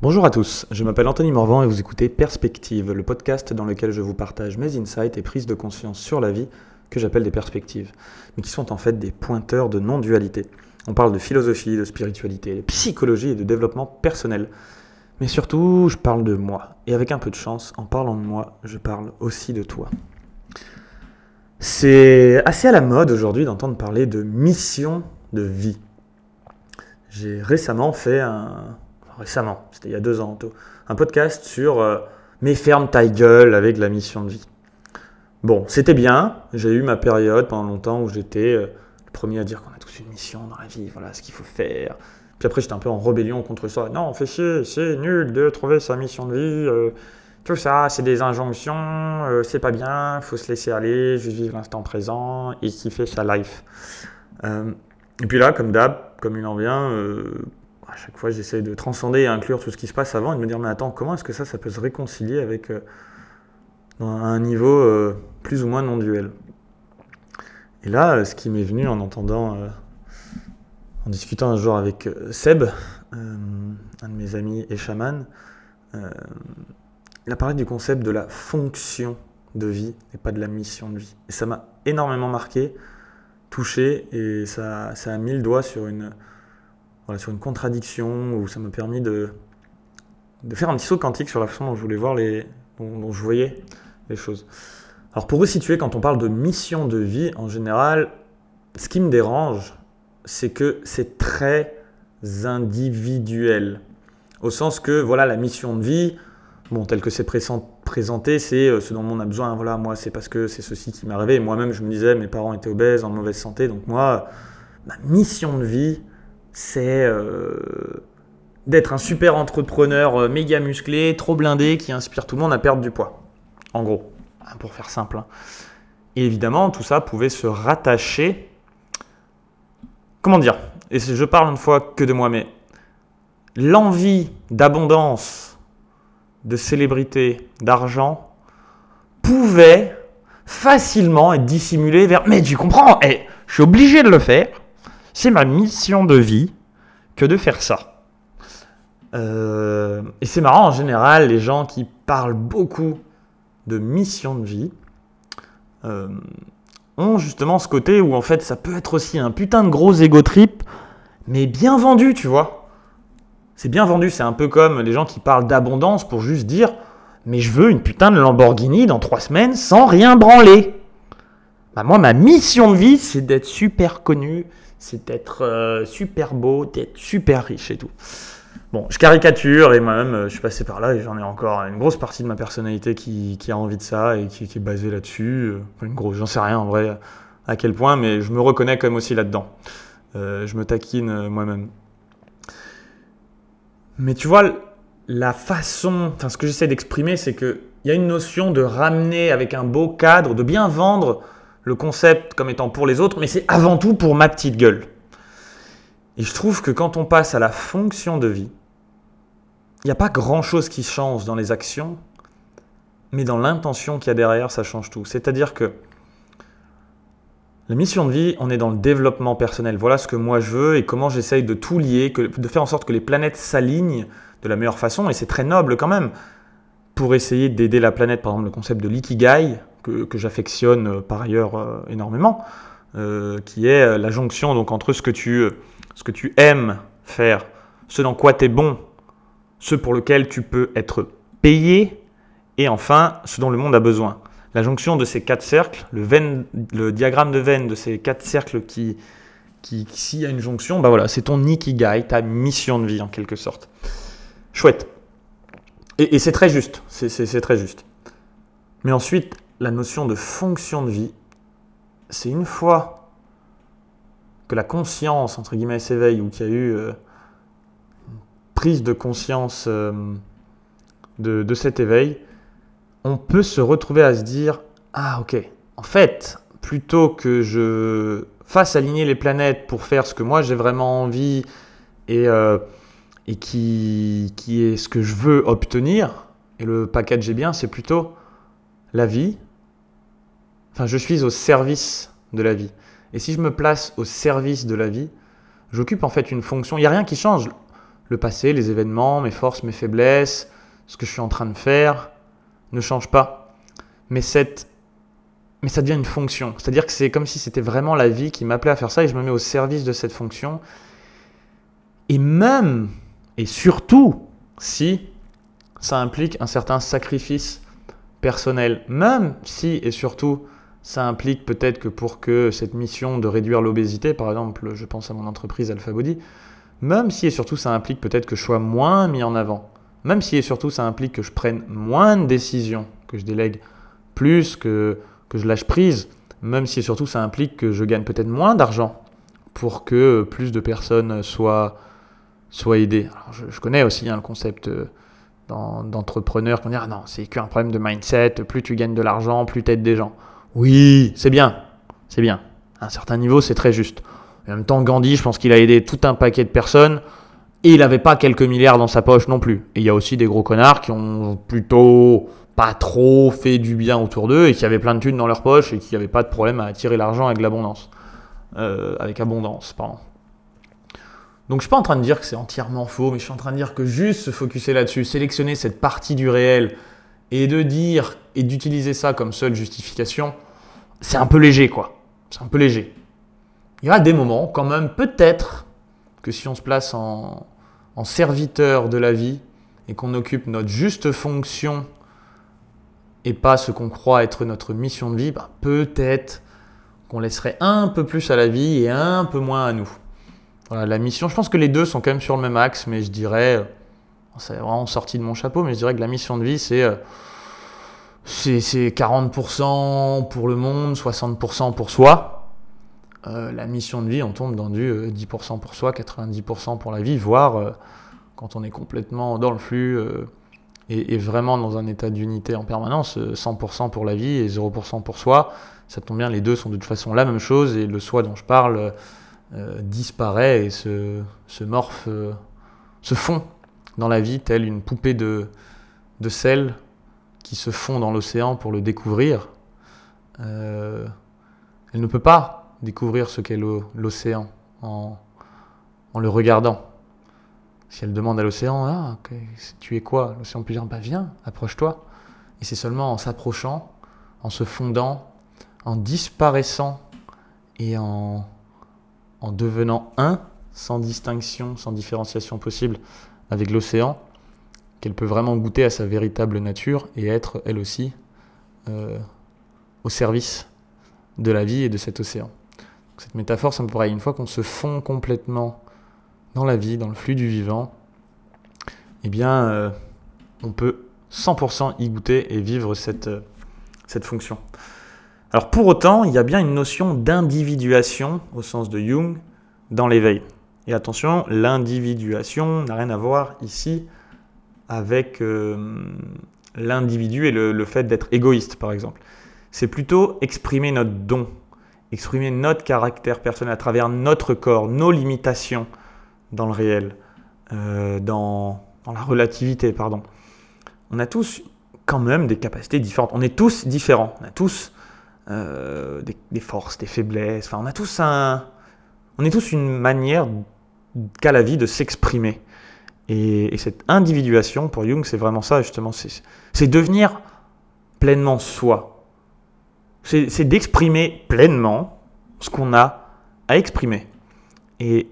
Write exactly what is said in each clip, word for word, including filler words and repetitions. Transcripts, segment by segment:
Bonjour à tous, je m'appelle Anthony Morvan et vous écoutez Perspective, le podcast dans lequel je vous partage mes insights et prises de conscience sur la vie que j'appelle des perspectives, mais qui sont en fait des pointeurs de non-dualité. On parle de philosophie, de spiritualité, de psychologie et de développement personnel. Mais surtout, je parle de moi. Et avec un peu de chance, en parlant de moi, je parle aussi de toi. C'est assez à la mode aujourd'hui d'entendre parler de mission de vie. J'ai récemment fait un... Récemment, c'était il y a deux ans, un podcast sur euh, « Mais ferme ta gueule avec la mission de vie ». Bon, c'était bien. J'ai eu ma période pendant longtemps où j'étais euh, le premier à dire qu'on a tous une mission dans la vie, voilà ce qu'il faut faire. Puis après, j'étais un peu en rébellion contre ça. Non, on fait chier, c'est nul de trouver sa mission de vie. Euh, tout ça, c'est des injonctions, euh, c'est pas bien, faut se laisser aller, juste vivre l'instant présent et kiffer sa life. Euh, et puis là, comme d'hab, comme il en vient... Euh, À chaque fois, j'essaie de transcender et inclure tout ce qui se passe avant et de me dire « Mais attends, comment est-ce que ça, ça peut se réconcilier avec euh, un niveau euh, plus ou moins non-duel ?» Et là, euh, ce qui m'est venu en entendant, euh, en discutant un jour avec euh, Seb, euh, un de mes amis et chaman, euh, il a parlé du concept de la fonction de vie et pas de la mission de vie. Et ça m'a énormément marqué, touché, et ça, ça a mis le doigt sur une... Voilà, sur une contradiction où ça m'a permis de, de faire un petit saut quantique sur la façon dont je voulais voir les, dont, dont je voyais les choses. Alors pour resituer, quand on parle de mission de vie, en général, ce qui me dérange, c'est que c'est très individuel. Au sens que voilà, la mission de vie, bon, telle que c'est présenté, c'est ce dont on a besoin. Voilà, moi, c'est parce que c'est ceci qui m'est arrivé. Et moi-même, je me disais, mes parents étaient obèses, en mauvaise santé. Donc moi, ma mission de vie... c'est euh, d'être un super entrepreneur euh, méga musclé, trop blindé, qui inspire tout le monde à perdre du poids. En gros, pour faire simple. Et évidemment, tout ça pouvait se rattacher... Comment dire ? Et je parle une fois que de moi, mais l'envie d'abondance, de célébrité, d'argent, pouvait facilement être dissimulée vers « Mais tu comprends, hey, je suis obligé de le faire !» C'est ma mission de vie que de faire ça. Euh, et c'est marrant, en général, les gens qui parlent beaucoup de mission de vie euh, ont justement ce côté où en fait ça peut être aussi un putain de gros égo trip, mais bien vendu, tu vois. C'est bien vendu, c'est un peu comme les gens qui parlent d'abondance pour juste dire « Mais je veux une putain de Lamborghini dans trois semaines sans rien branler ». Bah moi, ma mission de vie, c'est d'être super connu, c'est d'être euh, super beau, d'être super riche et tout. Bon, je caricature et moi-même, euh, je suis passé par là et j'en ai encore une grosse partie de ma personnalité qui, qui a envie de ça et qui, qui est basée là-dessus. Euh, une grosse, j'en sais rien en vrai à quel point, mais je me reconnais quand même aussi là-dedans. Euh, je me taquine euh, moi-même. Mais tu vois, la façon, enfin, ce que j'essaie d'exprimer, c'est qu'il y a une notion de ramener avec un beau cadre, de bien vendre le concept comme étant pour les autres, mais c'est avant tout pour ma petite gueule. Et je trouve que quand on passe à la fonction de vie, il n'y a pas grand-chose qui change dans les actions, mais dans l'intention qu'il y a derrière, ça change tout. C'est-à-dire que la mission de vie, on est dans le développement personnel. Voilà ce que moi je veux et comment j'essaye de tout lier, que, de faire en sorte que les planètes s'alignent de la meilleure façon, et c'est très noble quand même, pour essayer d'aider la planète. Par exemple, le concept de l'Ikigai, Que, que j'affectionne euh, par ailleurs euh, énormément, euh, qui est euh, la jonction donc, entre ce que, tu, euh, ce que tu aimes faire, ce dans quoi tu es bon, ce pour lequel tu peux être payé, et enfin, ce dont le monde a besoin. La jonction de ces quatre cercles, le, veine, le diagramme de Venn de ces quatre cercles qui, qui, qui s'il y a une jonction, bah voilà, c'est ton Ikigai, ta mission de vie en quelque sorte. Chouette. Et, et c'est très juste, c'est, c'est, c'est très juste. Mais ensuite, la notion de fonction de vie, c'est une fois que la conscience, entre guillemets, s'éveille ou qu'il y a eu euh, une prise de conscience euh, de, de cet éveil, on peut se retrouver à se dire « Ah, ok, en fait, plutôt que je fasse aligner les planètes pour faire ce que moi j'ai vraiment envie et, euh, et qui, qui est ce que je veux obtenir, et le package est bien, c'est plutôt la vie, enfin, je suis au service de la vie. Et si je me place au service de la vie, j'occupe en fait une fonction. Il n'y a rien qui change. Le passé, les événements, mes forces, mes faiblesses, ce que je suis en train de faire ne change pas. Mais, cette... Mais ça devient une fonction. C'est-à-dire que c'est comme si c'était vraiment la vie qui m'appelait à faire ça et je me mets au service de cette fonction. Et même, et surtout, si ça implique un certain sacrifice personnel, même si et surtout ça implique peut-être que pour que cette mission de réduire l'obésité, par exemple, je pense à mon entreprise Alpha Body, même si et surtout ça implique peut-être que je sois moins mis en avant, même si et surtout ça implique que je prenne moins de décisions, que je délègue plus, que, que je lâche prise, même si et surtout ça implique que je gagne peut-être moins d'argent pour que plus de personnes soient, soient aidées. Alors je, je connais aussi hein, le concept euh, d'entrepreneurs qui vont dire « Ah non, c'est qu'un problème de mindset, plus tu gagnes de l'argent, plus tu aides des gens. » Oui, c'est bien, c'est bien. À un certain niveau, c'est très juste. Et en même temps, Gandhi, je pense qu'il a aidé tout un paquet de personnes et il n'avait pas quelques milliards dans sa poche non plus. Et il y a aussi des gros connards qui ont plutôt pas trop fait du bien autour d'eux et qui avaient plein de thunes dans leur poche et qui n'avaient pas de problème à attirer l'argent avec l'abondance. Euh, avec abondance, pardon. Donc je suis pas en train de dire que c'est entièrement faux, mais je suis en train de dire que juste se focusser là-dessus, sélectionner cette partie du réel et de dire et d'utiliser ça comme seule justification, c'est un peu léger quoi. C'est un peu léger. Il y aura des moments quand même peut-être que si on se place en, en serviteur de la vie et qu'on occupe notre juste fonction et pas ce qu'on croit être notre mission de vie, bah, peut-être qu'on laisserait un peu plus à la vie et un peu moins à nous. Voilà, la mission, je pense que les deux sont quand même sur le même axe, mais je dirais, c'est vraiment sorti de mon chapeau, mais je dirais que la mission de vie, c'est, c'est, c'est quarante pour cent pour le monde, soixante pour cent pour soi. Euh, la mission de vie, on tombe dans du euh, dix pour cent pour soi, quatre-vingt-dix pour cent pour la vie, voire euh, quand on est complètement dans le flux euh, et, et vraiment dans un état d'unité en permanence, cent pour cent pour la vie et zéro pour cent pour soi. Ça tombe bien, les deux sont de toute façon la même chose et le soi dont je parle... Euh, Euh, disparaît et se, se morphe, euh, se fond dans la vie, telle une poupée de, de sel qui se fond dans l'océan pour le découvrir. Euh, elle ne peut pas découvrir ce qu'est l'o- l'océan en, en le regardant. Si elle demande à l'océan, ah, okay, tu es quoi ? L'océan peut dire, bah viens, approche-toi. Et c'est seulement en s'approchant, en se fondant, en disparaissant et en... en devenant un, sans distinction, sans différenciation possible avec l'océan, qu'elle peut vraiment goûter à sa véritable nature et être, elle aussi, euh, au service de la vie et de cet océan. Donc, cette métaphore, ça me paraît, une fois qu'on se fond complètement dans la vie, dans le flux du vivant, eh bien, euh, on peut cent pour cent y goûter et vivre cette, euh, cette fonction. Alors pour autant, il y a bien une notion d'individuation, au sens de Jung, dans l'éveil. Et attention, l'individuation n'a rien à voir ici avec euh, l'individu et le, le fait d'être égoïste, par exemple. C'est plutôt exprimer notre don, exprimer notre caractère personnel à travers notre corps, nos limitations dans le réel, euh, dans, dans la relativité, pardon. On a tous quand même des capacités différentes. On est tous différents, on a tous... Euh, des, des forces, des faiblesses, enfin on a tous un... on est tous une manière qu'a la vie de s'exprimer. Et, et cette individuation, pour Jung, c'est vraiment ça justement, c'est, c'est devenir pleinement soi. C'est, c'est d'exprimer pleinement ce qu'on a à exprimer. Et,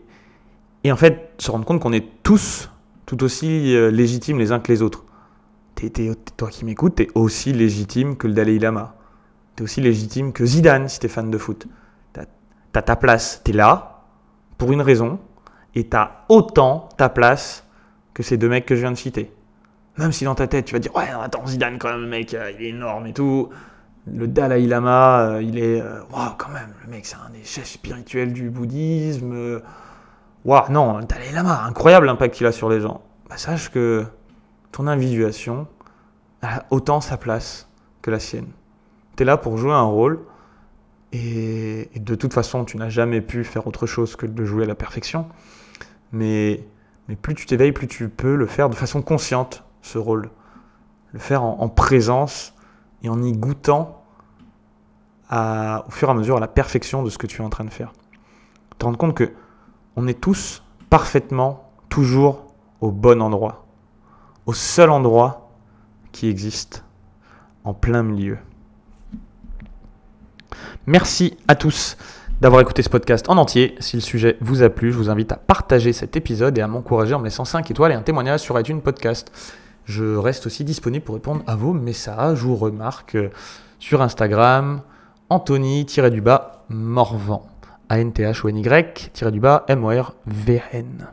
et en fait, se rendre compte qu'on est tous tout aussi légitimes les uns que les autres. T'es, t'es, toi qui m'écoutes, t'es aussi légitime que le Dalaï Lama. T'es aussi légitime que Zidane si t'es fan de foot. T'as, t'as ta place, t'es là, pour une raison, et t'as autant ta place que ces deux mecs que je viens de citer. Même si dans ta tête, tu vas dire « Ouais, attends, Zidane quand même, mec, il est énorme et tout. » Le Dalaï Lama, il est... Waouh, quand même, le mec, c'est un des chefs spirituels du bouddhisme. Waouh, non, le Dalaï Lama, incroyable l'impact qu'il a sur les gens. Bah, sache que ton individuation a autant sa place que la sienne. T'es là pour jouer un rôle et, et de toute façon, tu n'as jamais pu faire autre chose que de jouer à la perfection. Mais, mais plus tu t'éveilles, plus tu peux le faire de façon consciente, ce rôle. Le faire en, en présence et en y goûtant à, au fur et à mesure à la perfection de ce que tu es en train de faire. Te rendre compte que on est tous parfaitement, toujours au bon endroit, au seul endroit qui existe, en plein milieu. Merci à tous d'avoir écouté ce podcast en entier. Si le sujet vous a plu, je vous invite à partager cet épisode et à m'encourager en me laissant cinq étoiles et un témoignage sur iTunes Podcast. Je reste aussi disponible pour répondre à vos messages ou remarques sur Instagram, Anthony-Morvan, A N T H O N Y-M O R V N.